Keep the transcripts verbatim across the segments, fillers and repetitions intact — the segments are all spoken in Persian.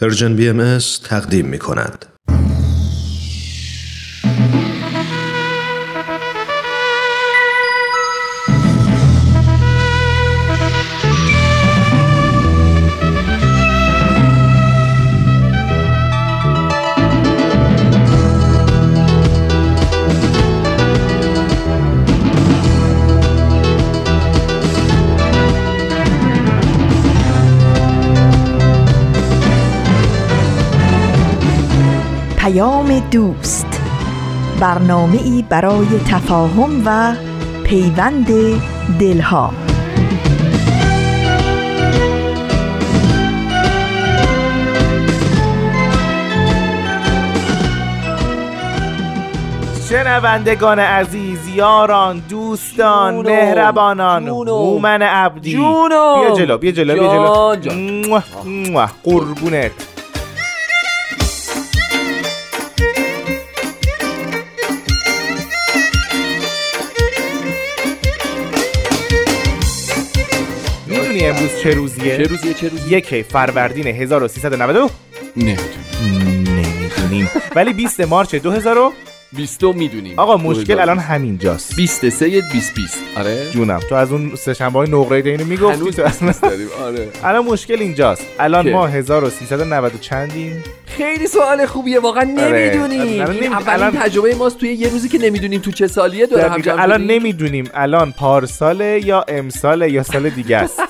پرژن بی ام اس تقدیم می‌کند. دوست، برنامه‌ای برای تفاهم و پیوند دلها. شنوندگان عزیز، یاران، دوستان، جونو، مهربانان، جونو، مومن عبدی، جونو. بیا جلو بیا جلو بیا جلو جا جا. موه، قربونت. امروز چه روزیه؟ چه روزیه چه روزیه؟ یکی فروردین هزار و سیصد و نود و دو. نمیدونیم نمیدونیم ولی بیست مارس دو هزار و بیست میدونیم. آقا مشکل الان همینجاست. بیست و سه بیست بیست. آره جونم، تو از اون سه شنبه‌های نقره دینو میگفتی تو اصلا داریم. آره الان مشکل اینجاست. الان ما هزار و سیصد و نود چندیم؟ خیلی سوال خوبیه واقعا. نمیدونیم. الان تجربه ماست توی یه روزی که نمیدونیم تو چه سالیه داره هم جمع. الان نمیدونیم الان پارساله یا امساله یا سال دیگه است.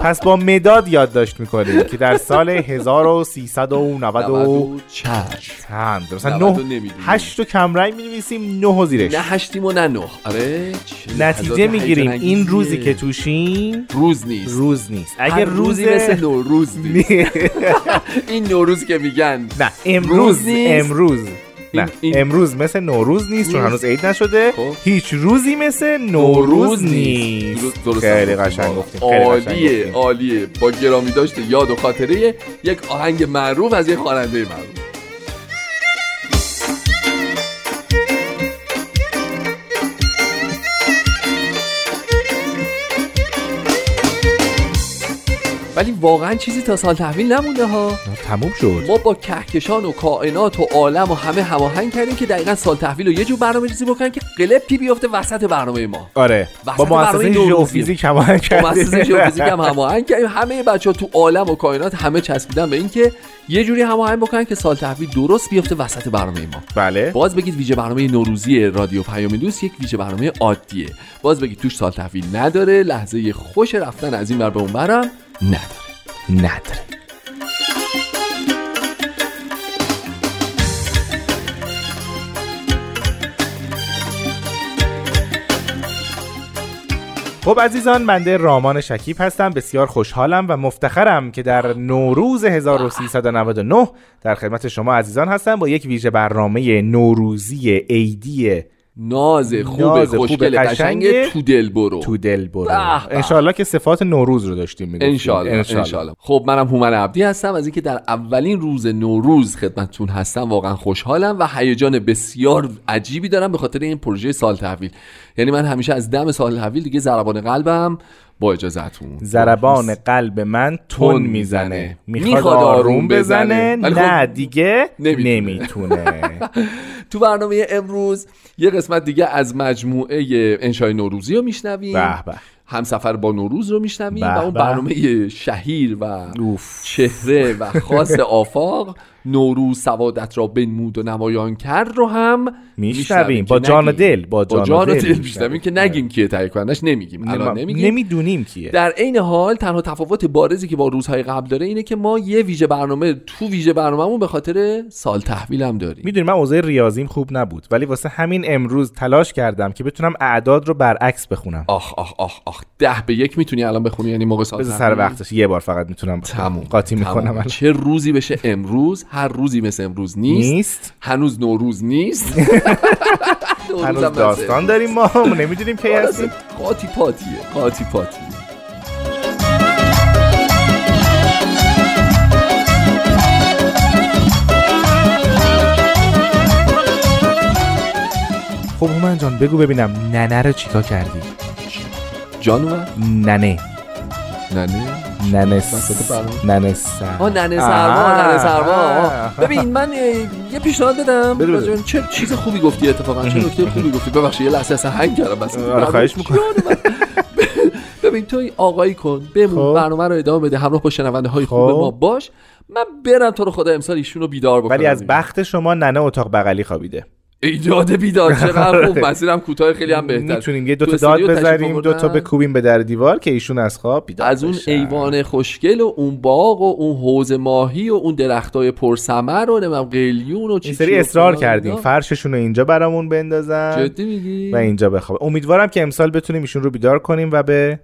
پس با مداد یادداشت میکنیم که در سال هزار و سیصد و نود و چهار چند مثلا نه هشت رو کمرنگ می‌نویسیم، نه زیرش، نه هشتیم و نه نه. آره نتیجه میگیریم این روزی که توشیم روز نیست. روز نیست. اگه روزی مثل نوروز نیست. این نوروز که میگن نه امروز امروز نه امروز مثل نوروز نیست چون هنوز عید نشده. هیچ روزی مثل نوروز نیست. خیلی قشنگ گفتیم. عالیه عالیه. با گرامی داشته یاد و خاطره یک آهنگ معروف از یک خواننده معروف. ولی واقعا چیزی تا سال تحویل نمونده ها. تموم شد. ما با کهکشان و کائنات و عالم و همه هماهنگ کردیم که دقیقاً سال تحویل و یه جور برنامه‌ریزی بکنن که قلبی بیفته وسط برنامه ما. آره. با مؤسسه ژئوفیزیک هماهنگ کردیم. با مؤسسه ژئوفیزیک هم هماهنگ کردیم. همه بچه‌ها تو عالم و کائنات همه چسبیدن به این که یه جوری هماهنگ بکنن که سال تحویل درست بیفته وسط برنامه ما. بله. باز بگید ویژه برنامه نوروزی رادیو پیام دوست یک ویژه برنامه عادیه. باز بگید توش سال تحویل نداره. لحظه خوش رفتن از این ور به اون برم نداره نداره. خب عزیزان، بنده رامان شکیب هستم. بسیار خوشحالم و مفتخرم که در نوروز هزار و سیصد و نود و نه در خدمت شما عزیزان هستم با یک ویژه برنامه نوروزی عیدی ناز خوبه خوشگل قشنگه تو دل برو تو دل برو. انشالله که صفات نوروز رو داشتیم میگفتیم. انشالله انشالله. خب منم هومن عبدی هستم. از اینکه در اولین روز نوروز خدمتتون هستم واقعا خوشحالم و هیجان بسیار عجیبی دارم به خاطر این پروژه سال تحویل. یعنی من همیشه از دم سال تحویل دیگه ضربان قلبم با اجازهتون ضربان قلب من تون میزنه، میخواد آروم بزنه، نه دیگه نمیتونه. تو برنامه امروز یه قسمت دیگه از مجموعه انشای نوروزی رو میشنویم. به به. همسفر با نوروز رو میشنویم و اون برنامه شهیر و اوف. چهره و خاص آفاق نوروز سوادت را بنمود و نمایان کرد رو هم میشنویم با جان و دل. با جان و دل میشنویم که نگیم کیه تهیه کنندش. نمیگیم الان نمیگیم نمیدونیم کیه. در عین حال تنها تفاوت بارزی که با روزهای قبل داره اینه که ما یه ویژه برنامه تو ویژه برنامه‌مون به خاطر سال تحویلم داریم. میدونی من اوضاع ریاضیم خوب نبود ولی واسه همین امروز تلاش کردم که بتونم اعداد رو برعکس بخونم. آخ آخ آخ آخ. ده به یک میتونی الان بخونی؟ یعنی موقع سال سر وقتش یه بار فقط میتونم بخونم. قاطی میکنم. چه روزی بشه امروز؟ هر روزی مثل امروز نیست. نیست. هنوز نوروز نیست. هنوز داستان داریم ما. ما نمیدونیم کی هستیم. قاطی پاتیه قاطی پاتیه. خب من جان بگو ببینم ننه رو چیکار کردی؟ جان اومد؟ ننه ننه ننه ننه سرما ننه سرما ببین من یه پیشنهاد دادم. راجعون چه چیز خوبی گفتی اتفاقا، چه نکته خوبی گفتی. ببخشید یه لحظه اصلا هنگ کردم. بس خواهش می‌کنم. ببین توی آقایی کن بمون، برنامه رو ادامه بده، همراه با شنونده های خوب ما باش. من برم تو رو خدا امسال ایشون رو بیدار بکنم. ولی از بخت شما ننه اتاق بغلی خوابیده. ایجاد بیدار چقدر خوب. مسیرم کوتاه خیلی هم بهتر. میتونیم یه دو تا داد بزنیم، دو تا بکوبیم به در دیوار که ایشون از خواب بیدار از اون بشن. ایوان خوشگل و اون باغ و اون حوض ماهی و اون درختای پرثمر و نمیدونم قلیون و چی. سری اصرار کردیم فرششون رو اینجا برامون بندازن. جدی میگی؟ و اینجا بخوابه. امیدوارم که امسال بتونیم ایشون رو بیدار کنیم و به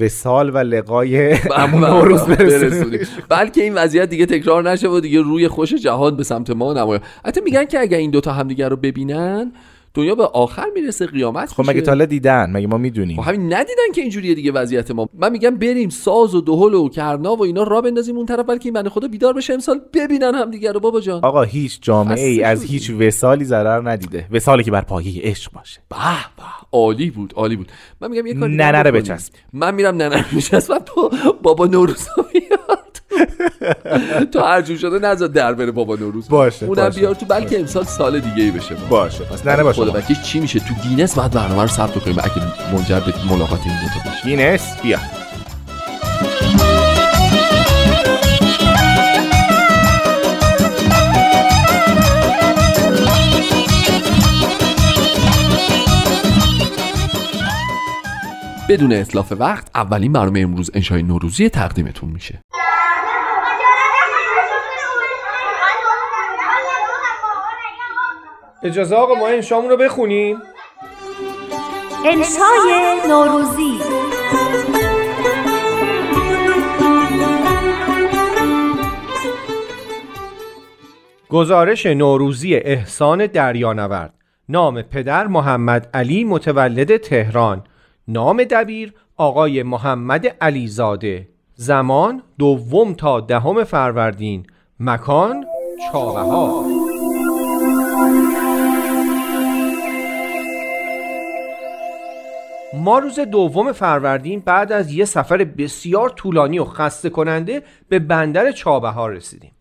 وصال و لقای همون نوروز برسونیم. بلکه این وضعیت دیگه تکرار نشه و دیگه روی خوش جهان به سمت ما نمایه. حتی میگن که اگر این دوتا همدیگر رو ببینن دنیا به آخر میرسه، قیامت میشه. خب مگه تا حالا دیدن؟ مگه ما میدونیم؟ خب همین ندیدن که اینجوریه دیگه وضعیت ما. من میگم بریم ساز و دهل و کرنا و اینا را بندازیم اون طرف، بلکه این بنده خدا بیدار بشه امسال ببینن همدیگر رو. بابا جان آقا هیچ جامعه ای از هیچ وصالی ضرر ندیده. وصالی که بر پایه عشق باشه. به به عالی بود، عالی بود. من میگم یه کار ننره بچسب. من میرم ننره بچسبم تو بابا نوروز تو هر جور شده نذار در بره بابا نوروز. باشه اونم بیار تو، بلکه امسال سال دیگه ای بشه. باشه پس ننه باشه. خدا وکیش چی میشه تو گینس بعد برنامه رو ثبت کنیم اگه منجر به ملاقات این دو تا بشه. گینس بیا. بدون اتلاف وقت اولین برنامه امروز انشای نوروزی تقدیمتون میشه. اجازه آقا ما انشامون رو بخونیم. انشای نوروزی. گزارش نوروزی احسان دریانورد. نام پدر محمد علی متولد تهران. نام دبیر آقای محمد علی زاده. زمان دوم تا دهم فروردین. مکان چابهار. ما روز دوم فروردین بعد از یه سفر بسیار طولانی و خسته کننده به بندر چابهار رسیدیم.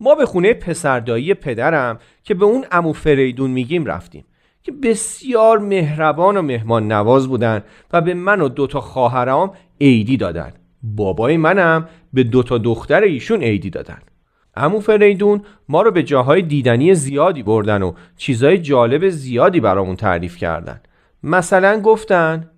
ما به خونه پسردایی پدرم که به اون عمو فریدون میگیم رفتیم که بسیار مهربان و مهمان نواز بودن و به من و دوتا خواهرام عیدی دادن. بابای منم به دوتا دختر ایشون عیدی دادن. عمو فریدون ما رو به جاهای دیدنی زیادی بردن و چیزای جالب زیادی برامون تعریف کردن. مثلا گفتن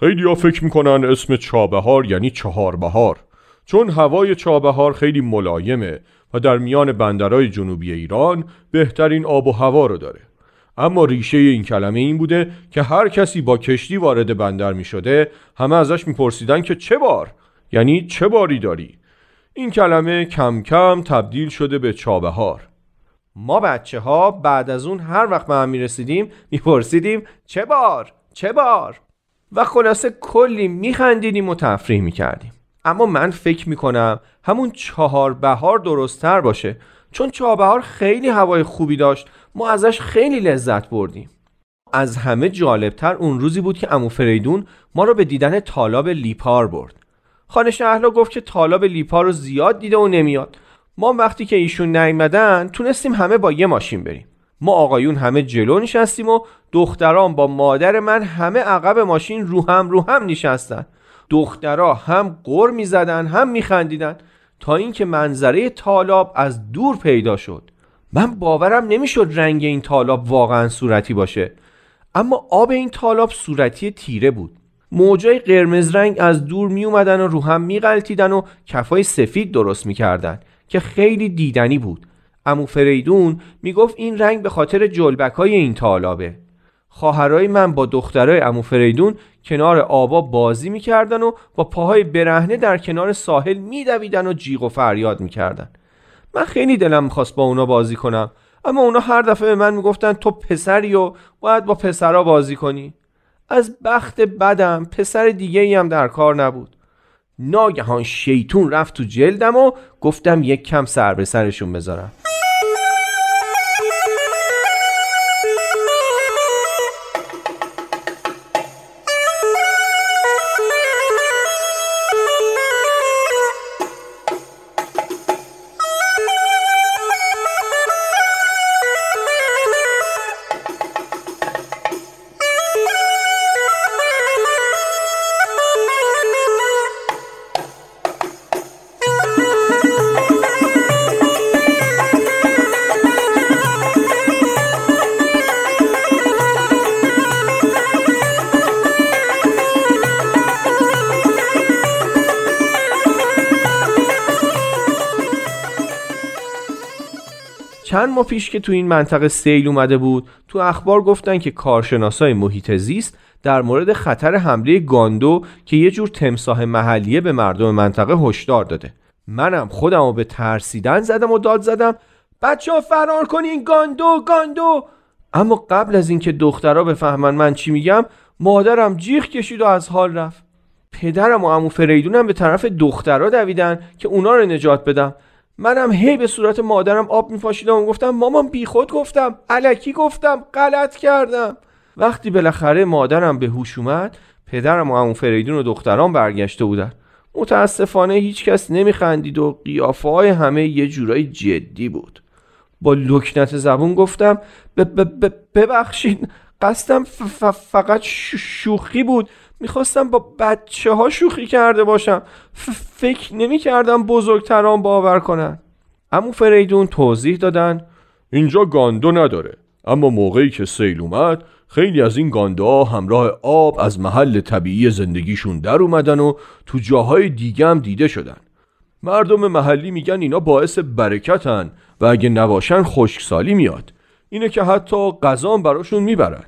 خیلی ها فکر میکنن اسم چابهار یعنی چهار بهار، چون هوای چابهار خیلی ملایمه و در میان بندرهای جنوبی ایران بهترین آب و هوا رو داره. اما ریشه این کلمه این بوده که هر کسی با کشتی وارد بندر میشده همه ازش میپرسیدن که چه بار؟ یعنی چه باری داری؟ این کلمه کم کم تبدیل شده به چابهار. ما بچه ها بعد از اون هر وقت به هم میرسیدیم میپرسیدیم چه بار؟ چه بار؟ و خلاصه کلی میخندیدیم و تفریح میکردیم. اما من فکر میکنم همون چهار بهار درست‌تر باشه، چون چابهار خیلی هوای خوبی داشت. ما ازش خیلی لذت بردیم. از همه جالبتر اون روزی بود که عمو فریدون ما رو به دیدن تالاب لیپار برد. خانش اهلا گفت که تالاب لیپار رو زیاد دیده و نمیاد. ما وقتی که ایشون نیومدن تونستیم همه با یه ماشین بریم. ما آقایون همه جلو نشستیم و دختران با مادر من همه عقب ماشین رو هم رو هم نشستن. دخترها هم غر می‌زدن هم می‌خندیدن تا اینکه منظره تالاب از دور پیدا شد. من باورم نمیشد رنگ این تالاب واقعا صورتی باشه، اما آب این تالاب صورتی تیره بود. موجای قرمز رنگ از دور می اومدن و رو هم می‌غلطیدن و کفای سفید درست می‌کردن که خیلی دیدنی بود. عمو فریدون میگفت این رنگ به خاطر جلبکای این تالابه. خواهرای من با دخترای عمو فریدون کنار آبا بازی میکردن و با پاهای برهنه در کنار ساحل میدویدن و جیغ و فریاد میکردن. من خیلی دلم میخواست با اونا بازی کنم، اما اونا هر دفعه به من میگفتن تو پسری و باید با پسرا بازی کنی. از بخت بدم پسر دیگه ای هم در کار نبود. ناگهان شیطون رفت تو جلدم و گفتم یک کم سر به سرشون بذارم. چند ماه پیش که تو این منطقه سیل اومده بود، تو اخبار گفتن که کارشناسای محیط زیست در مورد خطر حمله گاندو که یه جور تمساح محلیه به مردم منطقه هشدار داده. منم خودمو به ترسیدن زدم و داد زدم بچه‌ها فرار کنین، گاندو گاندو. اما قبل از اینکه دخترها بفهمن من چی میگم، مادرم جیغ کشید و از حال رفت. پدرم و عمو فریدونم به طرف دخترها دویدن که اونا رو نجات بدم. منم هی به صورت مادرم آب میپاشیدم و گفتم مامان بیخود گفتم، الکی گفتم، غلط کردم. وقتی بالاخره مادرم به هوش اومد، پدرم و عمو فریدون و دخترام برگشته بودن. متاسفانه هیچ کس نمیخندید و قیافه‌های همه یه جورایی جدی بود. با لکنت زبون گفتم ببخشید، قصدم فقط شوخی بود، میخواستم با بچه ها شوخی کرده باشم، فکر نمی کردم بزرگتران باور کنن. عمو فریدون توضیح دادن اینجا گاندو نداره، اما موقعی که سیل اومد خیلی از این گاندوها همراه آب از محل طبیعی زندگیشون در اومدن و تو جاهای دیگه هم دیده شدن. مردم محلی میگن اینا باعث برکتن و اگه نباشن خشکسالی میاد، اینه که حتی غذا براشون میبرن.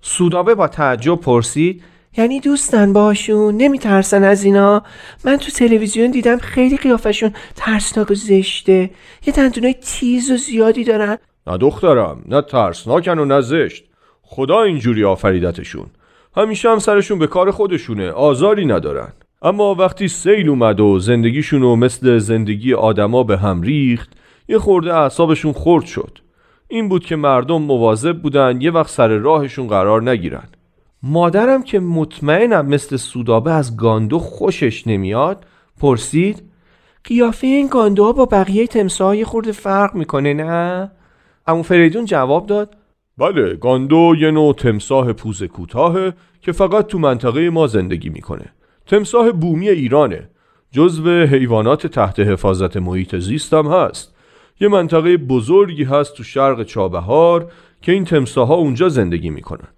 سودابه با تعجب پرسید یعنی دوستن باشون، نمیترسن از اینا؟ من تو تلویزیون دیدم خیلی قیافشون ترسناک و زشته، یه دندونای تیز و زیادی دارن. نه دخترم، نه ترسناکن و نه زشت، خدا اینجوری آفریدتشون، همیشه هم سرشون به کار خودشونه، آزاری ندارن. اما وقتی سیل اومد و زندگیشونو مثل زندگی آدما به هم ریخت، یه خورده اعصابشون خرد شد. این بود که مردم مواظب بودن یه وقت سر راهشون قرار نگیرن. مادرم که مطمئنم مثل سودابه از گاندو خوشش نمیاد پرسید قیافه این گاندوها با بقیه تمساح‌ها خورده فرق میکنه نه؟ عمو فریدون جواب داد بله، گاندو یه نوع تمساح پوز کوتاه که فقط تو منطقه ما زندگی میکنه. تمساح بومی ایرانه، جزو حیوانات تحت حفاظت محیط زیست هم هست. یه منطقه بزرگی هست تو شرق چابهار که این تمساح‌ها اونجا زندگی میکنن.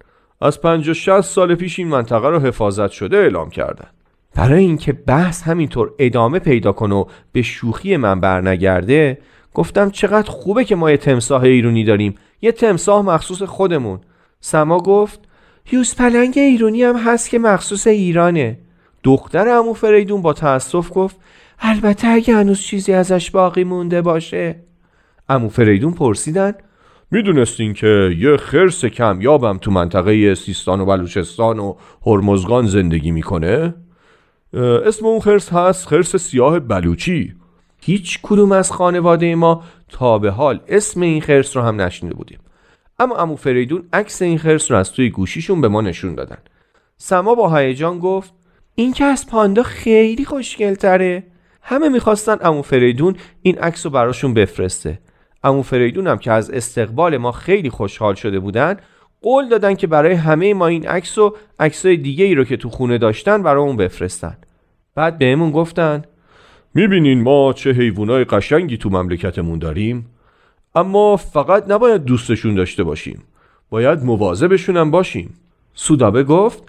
از پنجاه شصت سال پیش این منطقه رو حفاظت شده اعلام کردن. برای اینکه بحث همینطور ادامه پیدا کنه و به شوخی من برنگرده، گفتم چقدر خوبه که ما یه تمساح ایرانی داریم، یه تمساح مخصوص خودمون. سما گفت یوز پلنگ ایرانی هم هست که مخصوص ایرانه. دختر عمو فریدون با تأسف گفت البته اگه هنوز چیزی ازش باقی مونده باشه. عمو فریدون پرسیدن میدونستین که یه خرس کمیابم تو منطقه سیستان و بلوچستان و هرمزگان زندگی میکنه؟ اسم اون خرس هست خرس سیاه بلوچی. هیچ کدوم از خانواده ما تا به حال اسم این خرس رو هم نشنیده بودیم، اما عمو فریدون عکس این خرس رو از توی گوشیشون به ما نشون دادن. سما با هیجان گفت این که از پاندا خیلی خوشگل‌تره. همه میخواستن عمو فریدون این عکس رو براشون بفرسته. عمو فریدون هم که از استقبال ما خیلی خوشحال شده بودن، قول دادن که برای همه ما این عکس و عکسای دیگه ای رو که تو خونه داشتن برامون بفرستن. بعد بهمون گفتن میبینین ما چه حیوانای قشنگی تو مملکتمون داریم، اما فقط نباید دوستشون داشته باشیم، باید مواظبشون هم باشیم. سودابه گفت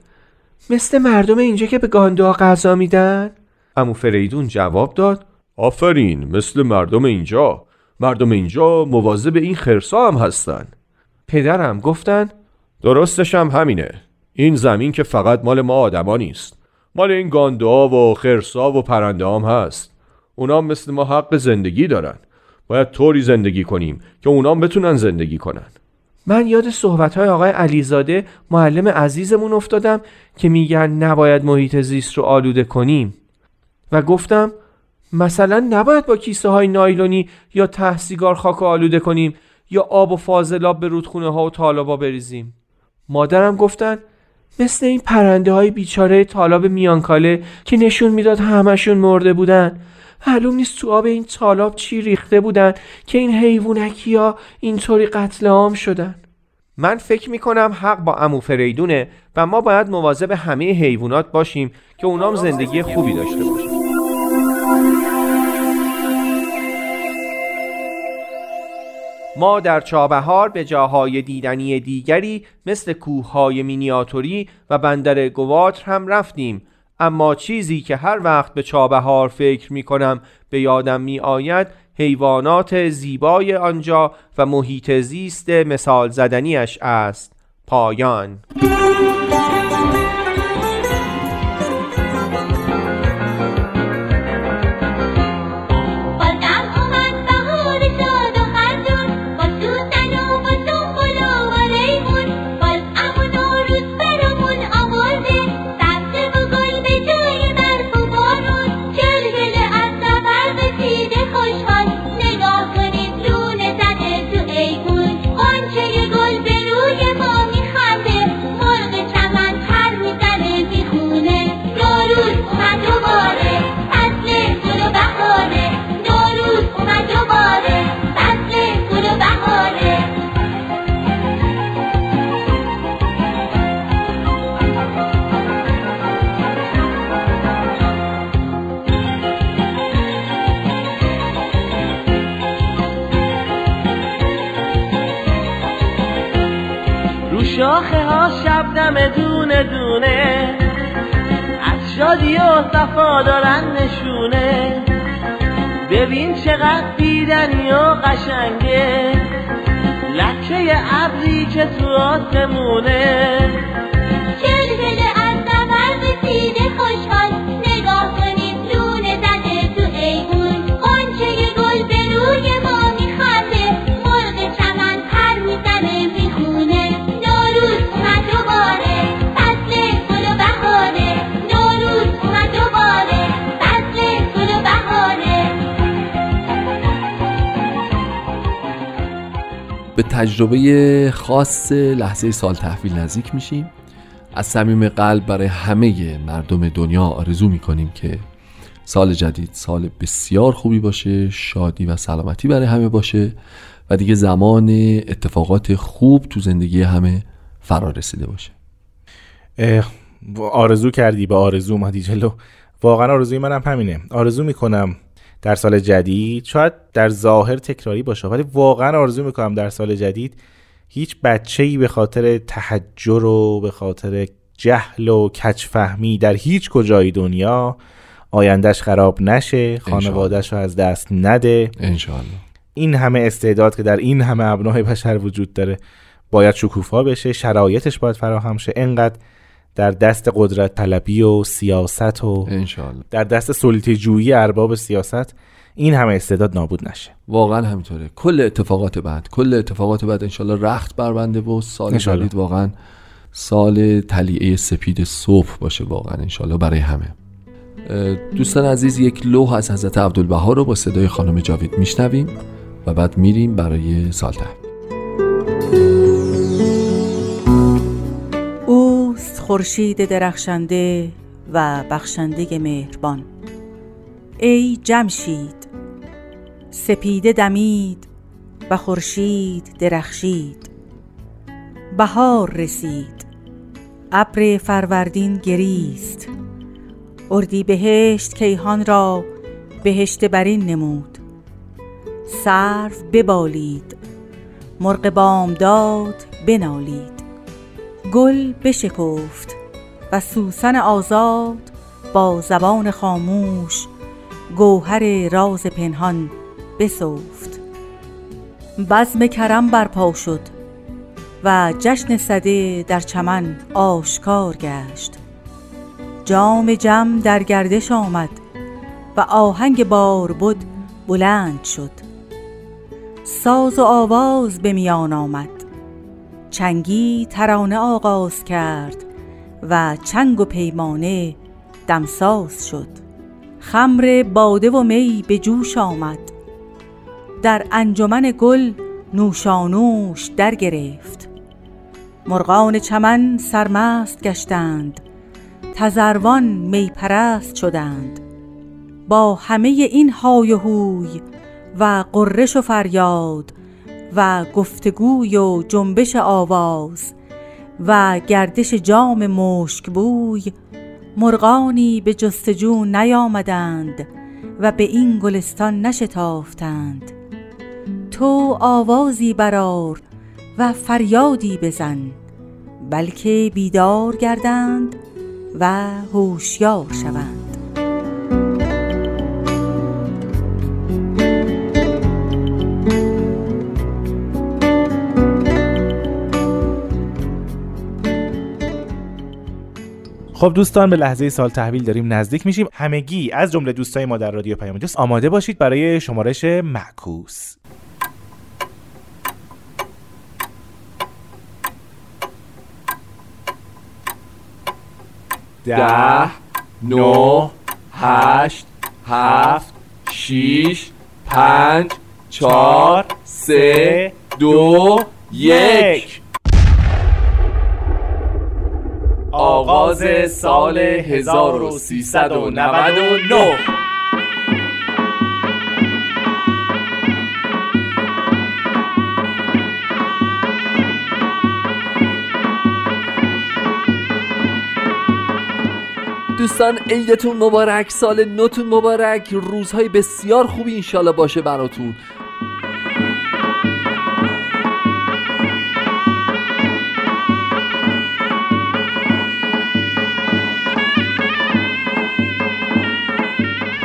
مثل مردم اینجا که به گاندوها غذا میدن؟ عمو فریدون جواب داد آفرین، مثل مردم اینجا. مردم اینجا مواظب این خرسا هم هستن. پدرم گفتن درستش هم همینه، این زمین که فقط مال ما آدما نیست، مال این گاندوها و خرسا و پرنده هم هست. اونا مثل ما حق زندگی دارن، باید طوری زندگی کنیم که اونا بتونن زندگی کنن. من یاد صحبت‌های آقای علیزاده معلم عزیزمون افتادم که میگن نباید محیط زیست رو آلوده کنیم و گفتم مثلا نباید با کیسه های نایلونی یا ته سیگار خاک آلوده کنیم یا آب و فاضلاب به رودخونه ها و تالابا بریزیم. مادرم گفتن مثل این پرنده های بیچاره تالاب میانکاله که نشون میداد همشون مرده بودن، معلوم نیست تو آب این تالاب چی ریخته بودن که این حیوانکی ها اینطوری قتل عام شدن. من فکر میکنم حق با عمو فریدونه و ما باید مواظب همه حیوانات باشیم که اونام زندگی خوبی داشته باشن. ما در چابهار به جاهای دیدنی دیگری مثل کوههای مینیاتوری و بندر گواتر هم رفتیم، اما چیزی که هر وقت به چابهار فکر می کنم به یادم می آید حیوانات زیبای آنجا و محیط زیست مثال زدنیش است. پایان. شاخه ها شبنم دونه دونه از شادی و صفا دارن نشونه. ببین چقدر دیدنی و قشنگه لکه ابری که تو آسمونه. جلجل از نبرد سیده خوشحال نگاه کنید لونه زده تو ایمون. قنچه گل به روی ما میخنده مرغ چمن پر میزنه میخونه. به تجربه خاص لحظه سال تحویل نزدیک میشیم. از صمیم قلب برای همه مردم دنیا آرزو میکنیم که سال جدید سال بسیار خوبی باشه، شادی و سلامتی برای همه باشه و دیگه زمان اتفاقات خوب تو زندگی همه فرا رسیده باشه. آرزو کردی به آرزو اومدی جلو. واقعا آرزوی منم همینه. آرزو میکنم در سال جدید، شاید در ظاهر تکراری باشه ولی واقعا آرزو میکنم در سال جدید هیچ بچه‌ای به خاطر تحجر و به خاطر جهل و کج‌فهمی در هیچ کجای دنیا آیندهش خراب نشه، خانواده‌اش رو از دست نده. انشاءالله این همه استعداد که در این همه ابنای بشر وجود داره باید شکوفا بشه، شرایطش باید فراهم شه. انقدر در دست قدرت طلبی و سیاست و انشالله در دست سلطه جویی ارباب سیاست این همه استعداد نابود نشه. واقعا همینطوره. کل اتفاقات بعد کل اتفاقات بعد انشالله رخت بربنده و سال جدید واقعا سال طلیعه سپید صبح باشه واقعا انشالله برای همه. دوستان عزیز، یک لوح از حضرت عبدالبها رو با صدای خانم جاوید میشنویم و بعد میریم برای سال تحویل. خورشید درخشنده و بخشنده مهربان، ای جمشید سپیده دمید و خورشید درخشید. بهار رسید، ابر فروردین گریست، اردیبهشت کیهان را بهشت برین نمود. سرو ببالید، مرغ بامداد بنالید، گل بشکفت و سوسن آزاد با زبان خاموش گوهر راز پنهان بسوفت. بزم کرم برپا شد و جشن سده در چمن آشکار گشت. جام جم در گردش آمد و آهنگ باربد بلند شد. ساز و آواز به میان آمد، چنگی ترانه آغاز کرد و چنگ و پیمانه دمساز شد. خمر باده و می به جوش آمد، در انجمن گل نوشانوش در گرفت. مرغان چمن سرمست گشتند، تذروان می پرست شدند. با همه این های و هوی و قرش و فریاد و گفتگوی و جنبش آواز و گردش جام مشک بوی، مرغانی به جستجو نیامدند و به این گلستان نشتافتند. تو آوازی برآر و فریادی بزن، بلکه بیدار گردند و هوشیار شوند. خب دوستان به لحظه سال تحویل داریم نزدیک میشیم. همگی از جمله دوستای ما در رادیو پیام دوست آماده باشید برای شمارش معکوس. ده، نه، هشت، هفت، شیش، پنج، چهار، سه، دو، یک. آغاز سال هزار و سیصد و نود و نه. دوستان عیدتون مبارک، سال نوتون مبارک، روزهای بسیار خوبی انشالله باشه براتون.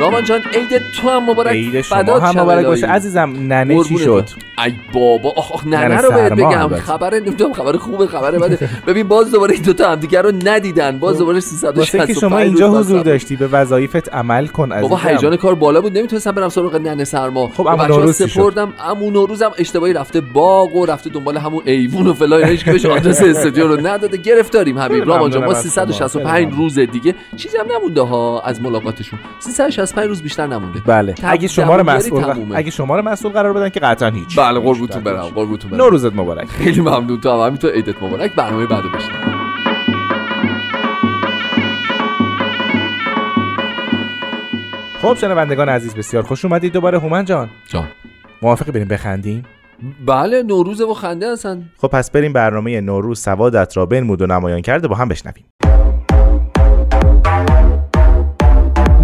رامان جان عید تو هم مبارک، عید شما هم مبارک باشه عزیزم. ننه چی شد؟ ای بابا آخ آخ ننه, ننه رو بهت بگم خبره نمیدونم خبر خوبه خبره بده. ببین باز دوباره این دوتا هم دیگر رو ندیدن، باز دوباره سیصد و شصت و پنج که شما اینجا حضور داشتی به وظایفت عمل کن عزیزم. بابا هیجان کار بالا بود نمیتونستم برم سراغ ننه سرما. خب عمو نوروز سپردم، عمو نوروزم اشتباهی رفته باغ و رفته دنبال همون ایوون و فلان، هیچ کی بهش آدرس استودیو رو نداده، گرفتاریم حبیب. رامان جان ما سیصد و شصت و پنج روز دیگه چیزی هم نمونده ها از ملاقاتشون، سیصد و شصت و پنج روز بیشتر نمونده. بله اگه شما رو مسئول ق... اگه شما رو مسئول قرار بدن که قطعا هیچ. بله قربونتون برم، قربونتون برم. نوروزت مبارک. خیلی ممنون، تو هم همینطور عیدت مبارک. برنامه بعدو بشنوید. خب شنوندگان عزیز بسیار خوش اومدید دوباره. هومن جان جان موافقی بریم بخندیم؟ بله نوروز و خنده اصلا. خب پس بریم برنامه نوروز سوادت را بنمود و نمایان کرده با هم بشنویم.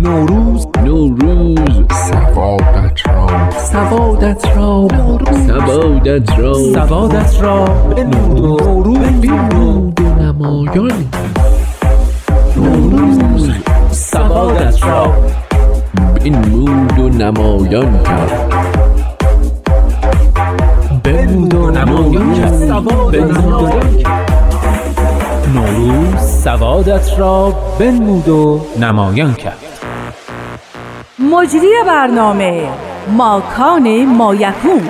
نوروز نوروز سوادت را سوادت را سوادت را سوادت را به نوروز بنمود و نمایان. نوروز سوادت را بنمود و نمایان کرد، بنمود و نمایان کرد، سوادت را. نوروز سوادت را بنمود و نمایان کرد. مجری برنامه ماکان مایکون.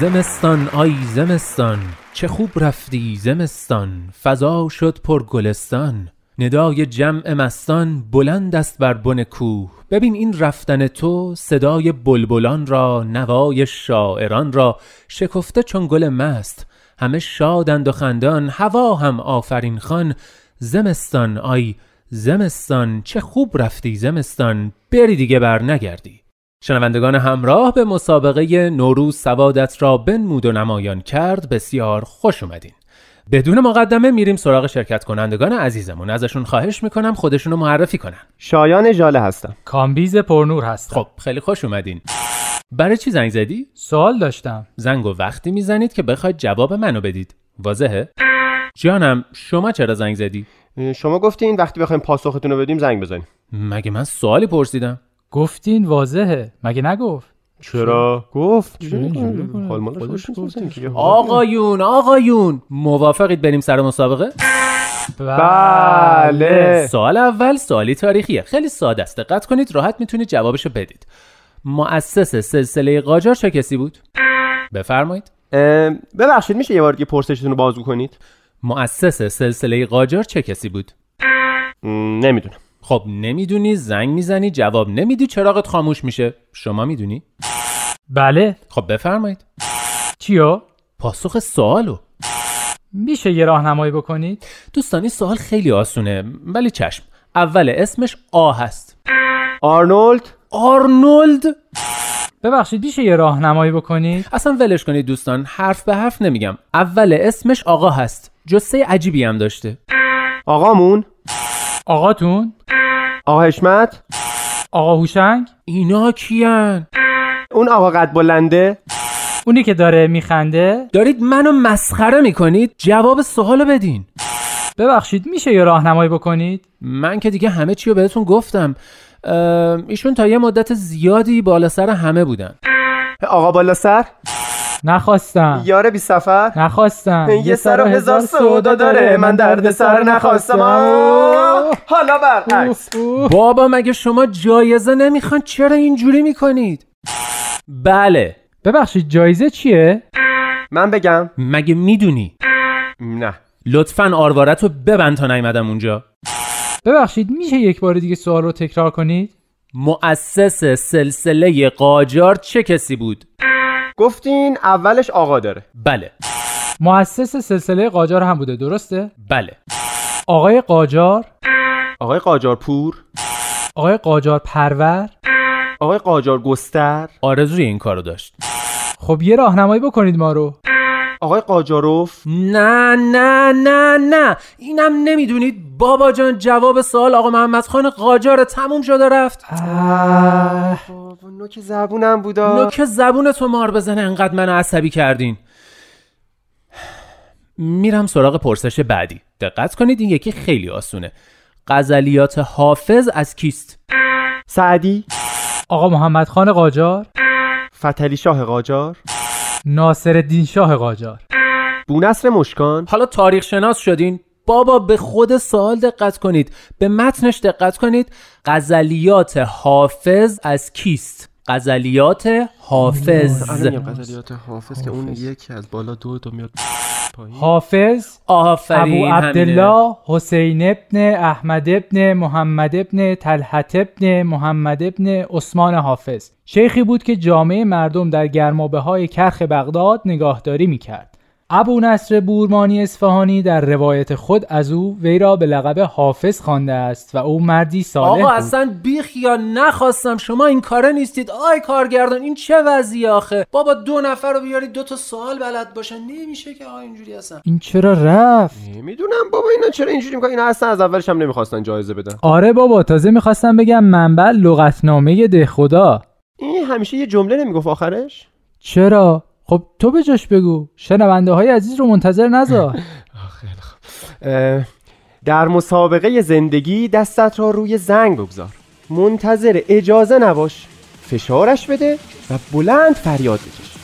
زمستان آی زمستان چه خوب رفتی زمستان، فضا شد پر گلستان، ندای جمع مستان بلند است بر بن کوه. ببین این رفتن تو صدای بلبلان را، نوای شاعران را شکفته چون گل مست، همه شادند و خندان، هوا هم آفرین خوان. زمستان آی زمستان چه خوب رفتی زمستان، بری دیگه بر نگردی. شنوندگان همراه به مسابقه نوروز سوادت را بنمود و نمایان کرد بسیار خوش اومدین. بدون مقدمه میریم سراغ شرکت کنندگان عزیزمون، ازشون خواهش میکنم خودشون رو معرفی کنن. شایان ژاله هستم، کامبیز پرنور هستم. خب خیلی خوش اومدین. برای چی زنگ زدی؟ سوال داشتم. زنگو وقتی میزنید که بخواید جواب منو بدید. واضحه؟ جانم شما چرا زنگ زدی؟ شما گفتین وقتی بخوایم پاسختون رو بدیم زنگ بزنیم. مگه من سوالی پرسیدم؟ گفتین واضحه. مگه نگفت؟ چرا؟ گفت. آقایون آقایون موافقید بریم سر مسابقه؟ بله. سوال اول سوالی تاریخیه، خیلی ساده است، دقت کنید راحت میتونید جوابشو بدید. مؤسس سلسله قاجار چه کسی بود؟ بفرمایید. ببخشید میشه یه بار دیگه پرسشتون رو بازگو کنید؟ مؤسس سلسله قاجار چه کسی بود؟ نمیدونم. خب نمیدونی زنگ میزنی جواب نمیدی چراغت خاموش میشه. شما میدونی؟ بله. خب بفرمایید. چیو؟ پاسخ سوالو. میشه یه راهنمایی بکنید؟ دوستان این سوال خیلی آسونه. ولی چشم. اول اسمش آ هست. آرنولد. آرنولد. ببخشید میشه یه راهنمایی بکنید؟ اصلا ولش کنید دوستان، حرف به حرف نمیگم. اول اسمش آقا هست، جثه عجیبی هم داشته. آقامون، آقاتون، آقا حشمت، آقا هوشنگ. اینا کیان؟ اون آقا قد بلنده، اونی که داره میخنده. دارید منو مسخره میکنید، جواب سوالو بدین. ببخشید میشه یه راهنمایی بکنید؟ من که دیگه همه چی رو بهتون گفتم. ایشون تا یه مدت زیادی بالا سر همه بودن. آقا بالا سر؟ نخواستم یار بی سفر نخواستم یه سر و هزار سودا داره من درد سر نخواستم. حالا برعکس بابا مگه شما جایزه نمیخوان؟ چرا اینجوری میکنید؟ بله ببخشید جایزه چیه؟ من بگم؟ مگه میدونی؟ نه لطفاً آروارتو ببند تا نیومدم اونجا. ببخشید میشه یک بار دیگه سوال رو تکرار کنید؟ مؤسس سلسله قاجار چه کسی بود؟ گفتین اولش آقا داره. بله. مؤسس سلسله قاجار هم بوده درسته؟ بله. آقای قاجار؟ آقای قاجارپور؟ آقای قاجار پرور؟ آقای قاجار گستر؟ آرزوی این کارو داشت. خب یه راهنمایی بکنید ما رو. آقای قاجاروف؟ نه نه نه نه اینم نمیدونید بابا جان؟ جواب سوال آقا محمد خان قاجار تموم شده رفت. بابا نوک زبونم بودا. نوک زبون تو مار بزنه، انقدر منو عصبی کردین. میرم سراغ پرسش بعدی. دقت کنید این یکی خیلی آسونه. غزلیات حافظ از کیست؟ سعدی؟ آقا محمد خان قاجار؟ فتحعلی شاه قاجار؟ ناصرالدین شاه قاجار؟ بونصر مشکان؟ حالا تاریخ شناس شدین؟ بابا به خود سوال دقت کنید، به متنش دقت کنید. غزلیات حافظ از کیست؟ غزلیات حافظ. غزلیات حافظ که اون یکی از بالا دو تا میاد پایین. حافظ. آفرین. ابو عبدالله حسین ابن احمد ابن محمد ابن طلحه ابن محمد ابن عثمان حافظ شیخی بود که جامعه مردم در گرمابه‌های کرخ بغداد نگاهداری می‌کرد. ابو نصر بورمانی اصفهانی در روایت خود از او وی را به لقب حافظ خوانده است و او مردی صالح بود. آقا اصلا بیخ یا نخواستم، شما این کاره نیستید. آی کارگردان این چه وضعیه آخه؟ بابا دو نفر رو بیارید دو تا سوال بلد باشن، نمیشه که آقا اینجوری اصلا. این چرا رفت؟ نمیدونم بابا اینا چرا اینجوری میکنن. اینا اصلا از اولش هم نمیخواستن جایزه بدن. آره بابا تازه میخواستم بگم منبع لغتنامه ده خدا. این همیشه یه جمله نمیگفت آخرش؟ چرا؟ خب تو به جاش بگو، شنونده های عزیز رو منتظر نذار. خیلی خوب. در مسابقه زندگی دستت را روی زنگ بگذار، منتظر اجازه نباش، فشارش بده و بلند فریاد بکش.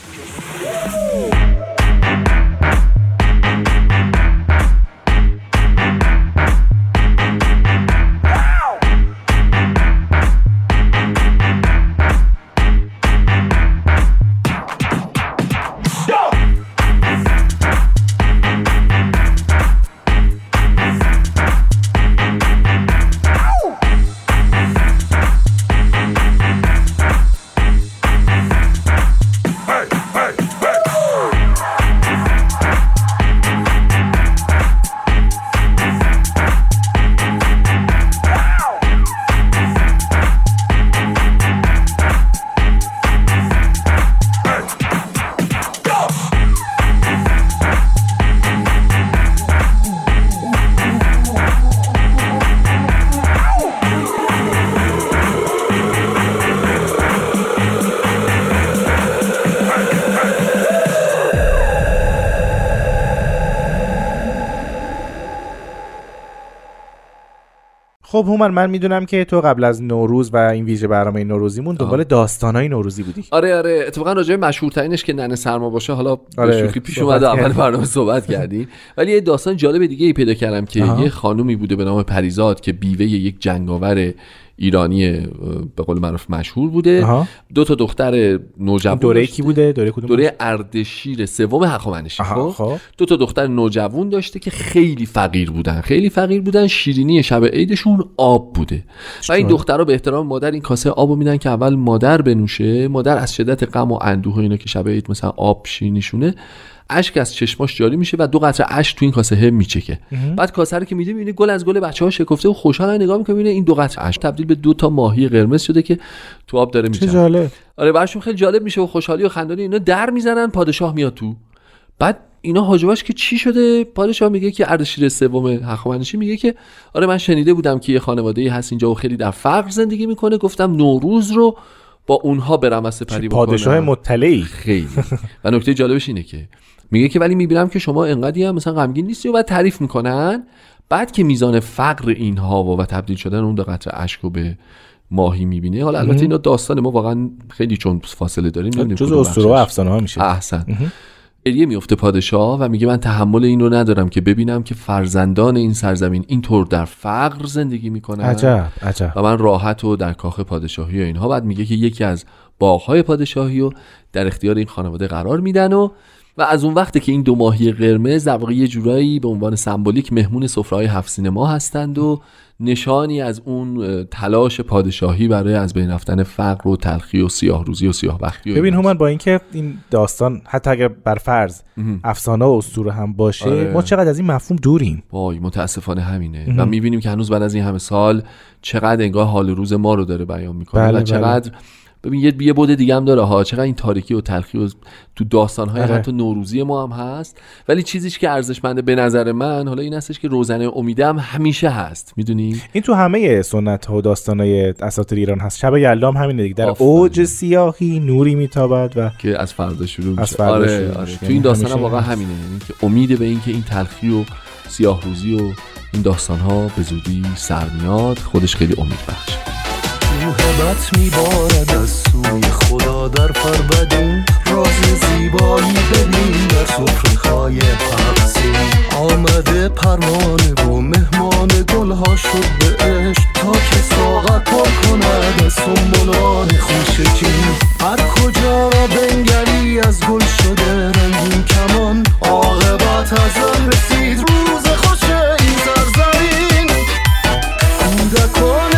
خب هومن من میدونم که تو قبل از نوروز و این ویژه برنامه نوروزیمون دنبال داستانای نوروزی بودی. آره آره اتفاقا راجع به مشهورترینش که ننه سرما باشه حالا آره، به شوخی پیش اومده اول برنامه صحبت کردی. ولی یه داستان جالب دیگه ای پیدا کردم که آه. یه خانومی بوده به نام پریزاد که بیوه یک جنگاور ایرانی به قول معروف مشهور بوده. آه. دو تا دختر نوجوان دوره کی بوده؟ دوره کدوم؟ دوره اردشیر سوم هخامنشی. خب دو تا دختر نوجوان داشته که خیلی فقیر بودن، خیلی فقیر بودن. شیرینی شب عیدشون آب بوده و این دخترها به احترام مادر این کاسه آبو میدن که اول مادر بنوشه. مادر از شدت غم و اندوه و اینا که شب عید مثلا آب شیرینیشونه اشک از چشماش جاری میشه و دو قطره اشک تو این کاسه هم میچکه. بعد کاسه رو که میده میبینه گل از گل بچه‌ها شکفته و خوشحال نگاه میکنه، میبینه این دو قطره اشک تبدیل به دو تا ماهی قرمز شده که تو آب داره میچرخه. چه جالب. آره براشون خیلی جالب میشه و خوشحالی و خندانی اینا در میزنن. پادشاه میاد تو. بعد اینا حاجباش که چی شده؟ پادشاه میگه که اردشیر سوم هخامنشی میگه که آره من شنیده بودم که یه خانواده‌ای هست اینجا و خیلی در فقر زندگی میکنه، گفتم نوروز رو با اونها برمس پری بکنم. پادشاه مطلعی خیلی. و نکته جالبش اینه که میگه که ولی میبینم که شما انقدی هم مثلا غمگین نیستی و بعد تعریف میکنن. بعد که میزان فقر اینها و, و تبدیل شدن اون دو قطره اشک رو به ماهی میبینه. حالا البته اینا داستان ما واقعا خیلی چون فاصله داریم، جز اسطوره و افسانه ها میشه. احسن. الیه میفته پادشاه و میگه من تحمل این رو ندارم که ببینم که فرزندان این سرزمین اینطور در فقر زندگی میکنن. عجب عجب. و من راحت و در کاخ پادشاهی و اینها. بعد میگه که یکی از باغهای پادشاهی رو در اختیار این خانواده قرار میدن و و از اون وقتی که این دو ماهی قرمز در واقع یه جورایی به عنوان سمبولیک مهمون سفره‌های هفت سین ما هستند و نشانی از اون تلاش پادشاهی برای از بین رفتن فقر و تلخی و سیاه روزی و سیاه بختی. ببین هومن، با اینکه این داستان حتی اگر بر فرض افسانه و اسطوره هم باشه، آره، ما چقدر از این مفهوم دوریم. وای متاسفانه همینه. امه. و می‌بینیم که هنوز بعد از این همه سال چقدر انگار حال روز ما رو داره بیان می‌کنه. بله، و چقدر بله. ببین یه یه بُعد دیگه هم داره ها، چقدر این تاریکی و تلخی و تو داستان‌های حتی نوروزی ما هم هست، ولی چیزیش که ارزشمنده به نظر من حالا این هستش که روزنه امید هم همیشه هست، میدونی این تو همه سنت‌ها و داستان‌های اساطیر ایران هست. شب یلدا هم همینه دیگه، در اوج سیاهی نوری میتابد و که از فردا شروع میشه. آره، آره. آره. تو این داستان هم واقعا همینه، یعنی که امید به این که این تلخی و سیاه‌روزی و این داستان‌ها به زودی سر میاد، خودش خیلی امیدبخشه. محبت میبارد از سوی خدا در فربدین، راز زیبایی ببین در سفره‌های پاکسین. آمده پروانه و مهمان گلها شد به عشق، تا که ساغر پر کند از سنبلان خوشکین. هر کجا را بنگری از گل شده رنگین کمان، عاقبت ازم رسید روز خوش این سرزمین. کودکان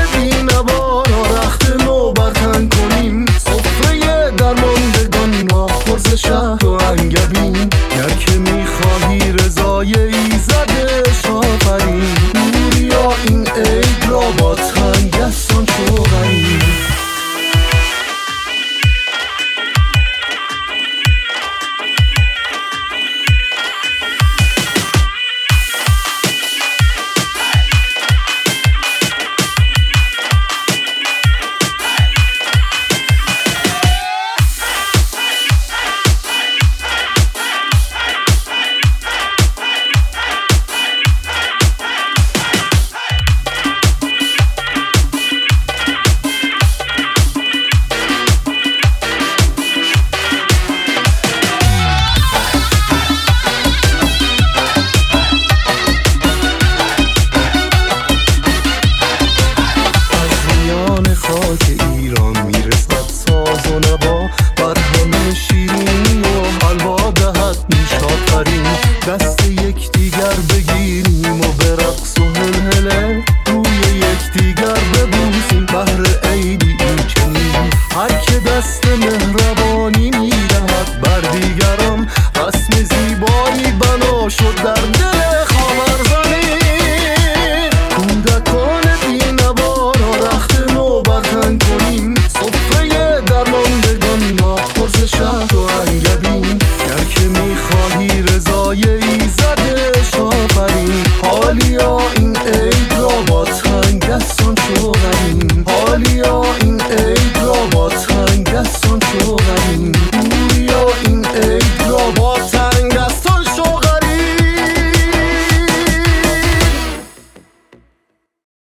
شاه تو انگبین، گر که میخواهی رضای ایزد شاپری، نوریا این عید را با تنگستان شوغری.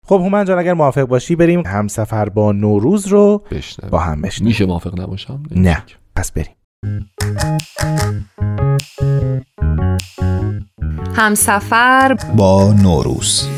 خب هومن جان، اگر موافق باشی بریم همسفر با نوروز رو بشنم. با هم بشنم. میشه موافق نباشم؟ نه، پس بریم. همسفر با نوروز.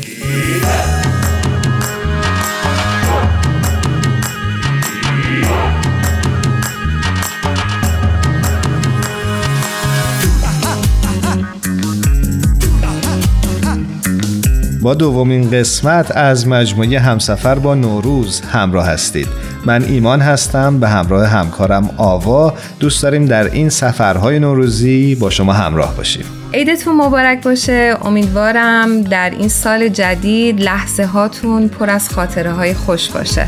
با دومین قسمت از مجموعه همسفر با نوروز همراه هستید. من ایمان هستم به همراه همکارم آوا. دوست داریم در این سفرهای نوروزی با شما همراه باشیم. عیدتون مبارک باشه. امیدوارم در این سال جدید لحظه هاتون پر از خاطره های خوش باشه.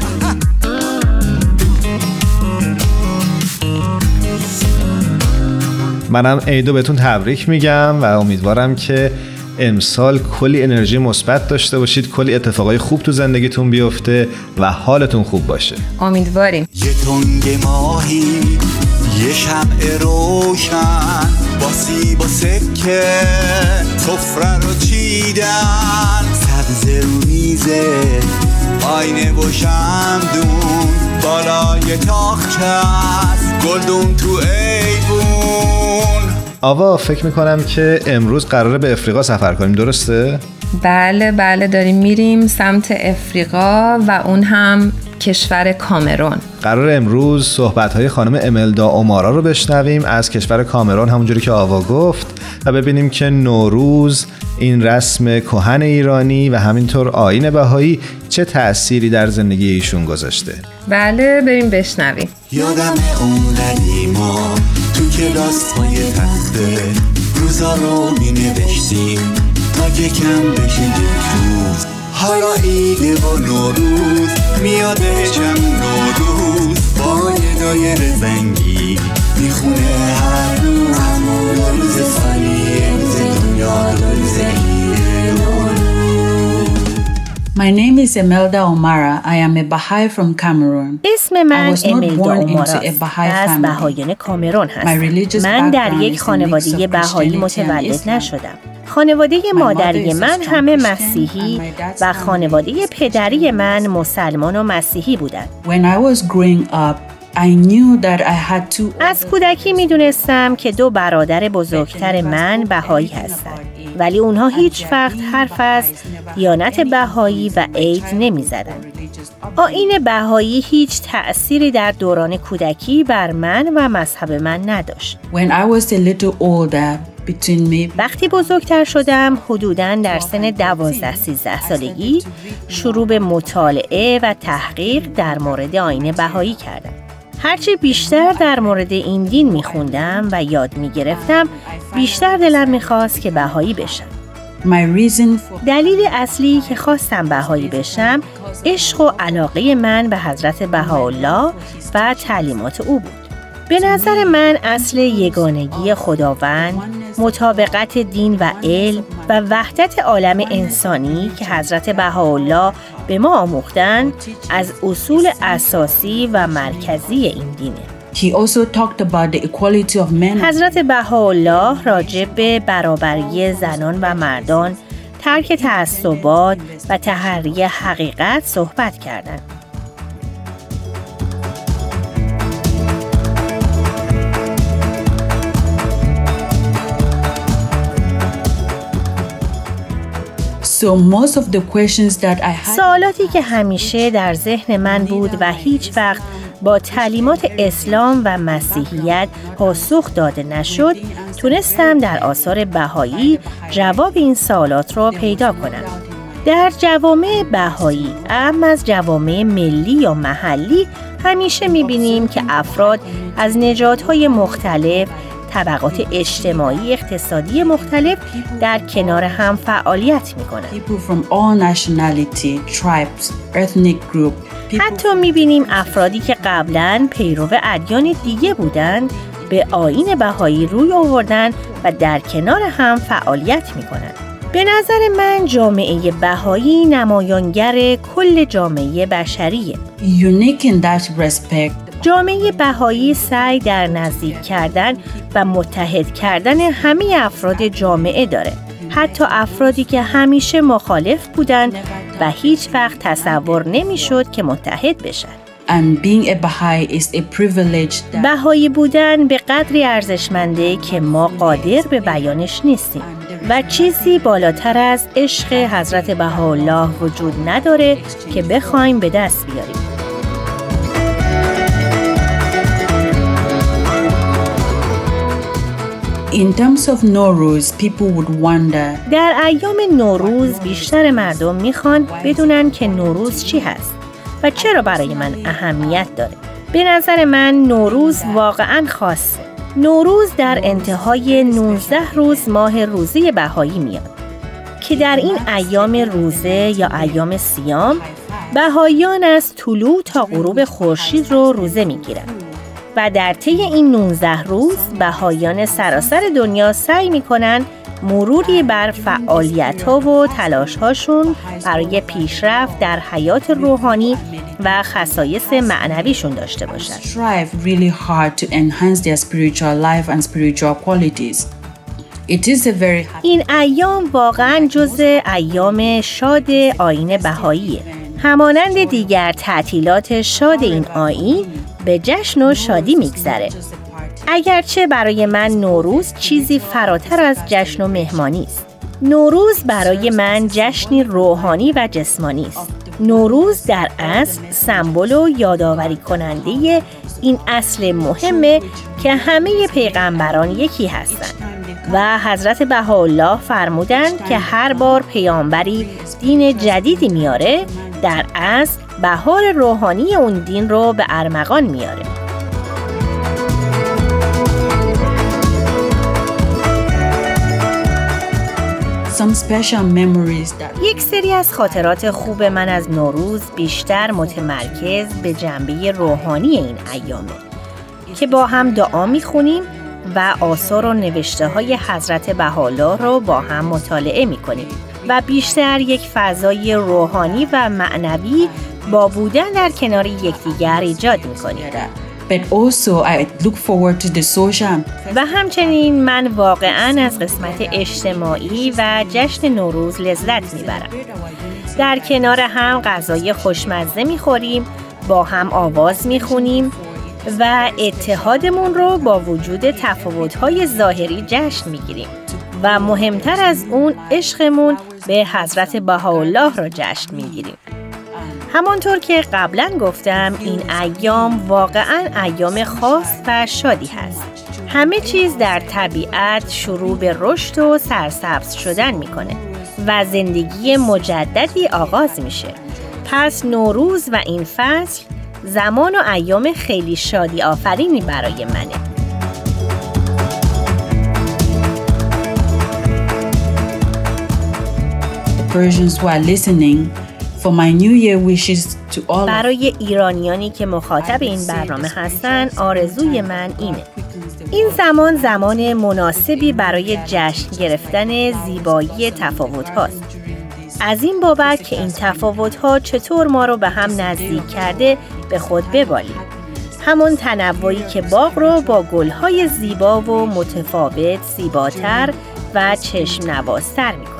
منم عیدو بهتون تبریک میگم و امیدوارم که امسال کلی انرژی مثبت داشته باشید، کلی اتفاقای خوب تو زندگیتون بیفته و حالتون خوب باشه. امیدواریم. یه تنگ ماهی، یه شمع روشن، با سیب و سکه سفره رو چیدن، سبزه رو میزه، آینه و شمدون بالای تاخچه است، گلدون تو ایوون. آوا فکر میکنم که امروز قراره به افریقا سفر کنیم، درسته؟ بله بله داریم میریم سمت افریقا و اون هم کشور کامرون. قرار امروز صحبت‌های خانم املدا اومارا رو بشنویم از کشور کامرون، همونجوری که آوا گفت، و ببینیم که نوروز، این رسم کهن ایرانی و همینطور آیین بهایی چه تأثیری در زندگی ایشون گذاشته. بله بریم بشنویم. یادم اون قدیما تو کلاس‌های تخته روزا رو می‌نوشتیم تا که کم بشه یک روز، حالا ایده و نوروز میاده چم نوروز با یه دایر زنگی میخونه هر روز نوروز سالی امز دنیا روز ایده نوروز. My name is Emelda Omara. I am a Baha'i from Cameroon. اسم من امیلدا اوماراست. از بهایان کامرون هستم. من در یک خانواده بهایی متولد نشدم. خانواده مادری من همه مسیحی و خانواده پدری من مسلمان و مسیحی بودند. از کودکی می دونستم که دو برادر بزرگتر من بهایی هستند، ولی اونها هیچ وقت حرف از دیانت بهایی و عید نمی زدند. آیین بهایی هیچ تأثیری در دوران کودکی بر من و مذهب من نداشت. وقتی بزرگتر شدم، حدوداً در سن دوازده سیزده سالگی شروع به مطالعه و تحقیق در مورد آیین بهایی کردم. هرچی بیشتر در مورد این دین میخوندم و یاد میگرفتم، بیشتر دلم میخواست که بهایی بشم. دلیل اصلی که خواستم بهایی بشم، عشق و علاقه من به حضرت بهاءالله و تعلیمات او بود. به نظر من اصل یگانگی خداوند، مطابقت دین و علم و وحدت عالم انسانی که حضرت بهاءالله به ما آموختند از اصول اساسی و مرکزی این دینه. حضرت بهاءالله راجع به برابری زنان و مردان، ترک تعصبات و تحری حقیقت صحبت کردند. سوالاتی که همیشه در ذهن من بود و هیچ وقت با تعلیمات اسلام و مسیحیت پاسخ داده نشد، تونستم در آثار بهایی جواب این سوالات را پیدا کنم. در جوامع بهایی، اما از جوامع ملی یا محلی، همیشه می‌بینیم که افراد از نژادهای مختلف، طبقات اجتماعی اقتصادی مختلف در کنار هم فعالیت می‌کنند. حتی می‌بینیم افرادی که قبلاً پیرو ادیان دیگه بودند به آیین بهایی روی آوردن و در کنار هم فعالیت می‌کنند. به نظر من جامعه بهایی نمایانگر کل جامعه بشریه. Unique in that respect. جامعه بهایی سعی در نزدیک کردن و متحد کردن همه افراد جامعه داره، حتی افرادی که همیشه مخالف بودند و هیچ وقت تصور نمیشد که متحد بشن. بهایی بودن به قدری ارزشمنده که ما قادر به بیانش نیستیم و چیزی بالاتر از عشق حضرت بهاءالله وجود نداره که بخوایم به دست بیاریم. In terms of Nowruz, people would wonder. در ایام نوروز بیشتر مردم میخوان بدونن که نوروز چی هست و چرا برای من اهمیت داره. به نظر من نوروز واقعا خاصه. نوروز در انتهای نوزده روز ماه روزه بهایی میاد که در این ایام روزه یا ایام صیام، بهاییان از طلوع تا غروب خورشید رو روزه میگیرن و در طی این نوزده روز بهاییان سراسر دنیا سعی می‌کنند مروری بر فعالیت‌ها و تلاش‌هاشون برای پیشرفت در حیات روحانی و خصایص معنویشون داشته باشند. این ایام واقعاً جزء ایام شاد آیین بهاییه. همانند دیگر تعطیلات شاد این آیین به جشن و شادی می‌گذره. اگرچه برای من نوروز چیزی فراتر از جشن و مهمانی است. نوروز برای من جشنی روحانی و جسمانی است. نوروز در اصل سمبل و یادآوری کننده این اصل مهمه که همه پیغمبران یکی هستند و حضرت بهاءالله فرمودند که هر بار پیامبری دین جدیدی میاره، در اصل بهار روحانی اون دین رو به ارمغان میاره. یک سری از خاطرات خوب من از نوروز بیشتر متمرکز به جنبه روحانی این ایامه که با هم دعا میخونیم و آثار و نوشته های حضرت بهاءالله رو با هم مطالعه میکنیم و بیشتر یک فضای روحانی و معنوی با بودن در کنار یکدیگر ایجاد میکنیم. و همچنین من واقعاً از قسمت اجتماعی و جشن نوروز لذت میبرم. در کنار هم غذای خوشمزه میخوریم، با هم آواز میخونیم و اتحادمون رو با وجود تفاوت‌های ظاهری جشن میگیریم و مهمتر از اون عشقمون به حضرت بهاءالله رو جشن میگیریم. همانطور که قبلا گفتم این ایام واقعاً ایام خاص و شادی هست. همه چیز در طبیعت شروع به رشد و سرسبز شدن میکنه و زندگی مجددی آغاز میشه. پس نوروز و این فصل زمان و ایام خیلی شادی آفرینی برای منه. Persians who are listening For my new year wishes to all. برای ایرانیانی که مخاطب این برنامه هستند، آرزوی من اینه. این زمان زمان مناسبی برای جشن گرفتن زیبایی تفاوت هاست. از این بابت که این تفاوت ها چطور ما رو به هم نزدیک کرده به خود ببالیم. همون تنوعی که باغ رو با گل‌های زیبا و متفاوت زیباتر و چشم نوازتر می‌کنه.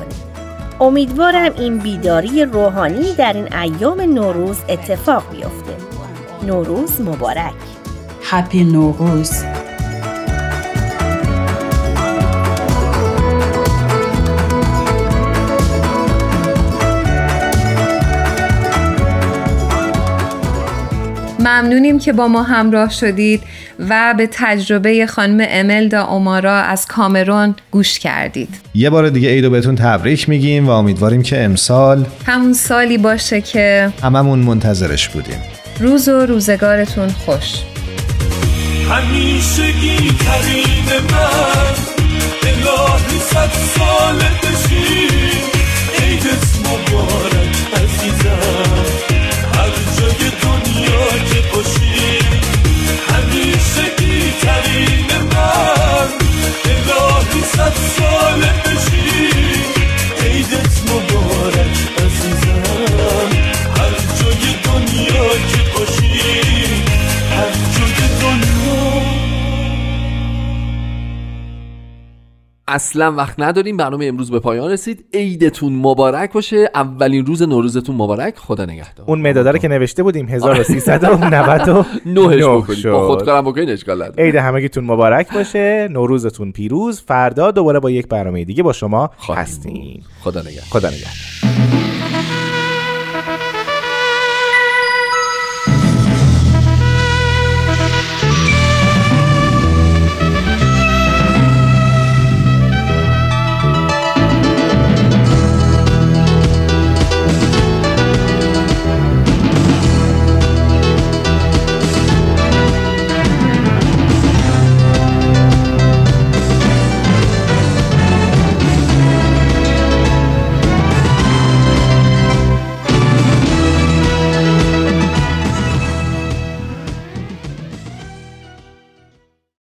امیدوارم این بیداری روحانی در این ایام نوروز اتفاق بیفته. نوروز مبارک. هپی نوروز. ممنونیم که با ما همراه شدید و به تجربه خانم املدا اومارا از کامرون گوش کردید. یه بار دیگه عیدو بهتون تبریک میگیم و امیدواریم که امسال همون سالی باشه که هممون منتظرش بودیم. روز و روزگارتون خوش. همیشگی کریم من الهی صد سالت بشی، عیدت مبارک عزیزم، هر جای دنیا که باشی، همیشه ای کریم من الهی صد ساله بشی، عیدت مبارک عزیزم، هر جای دنیا که باشی، هر جای دنیا. اصلا وقت نداریم، برنامه امروز به پایان رسید. عیدتون مبارک باشه، اولین روز نوروزتون مبارک، خدا نگهدار. اون مداده که نوشته بودیم هزار و سیصد و نود و نه بکنید با خودکارم بکنید، اشکال نداره. عید همگیتون مبارک باشه، نوروزتون پیروز. فردا دوباره با یک برنامه دیگه با شما هستیم. خدا نگهدار. خدا نگهدار.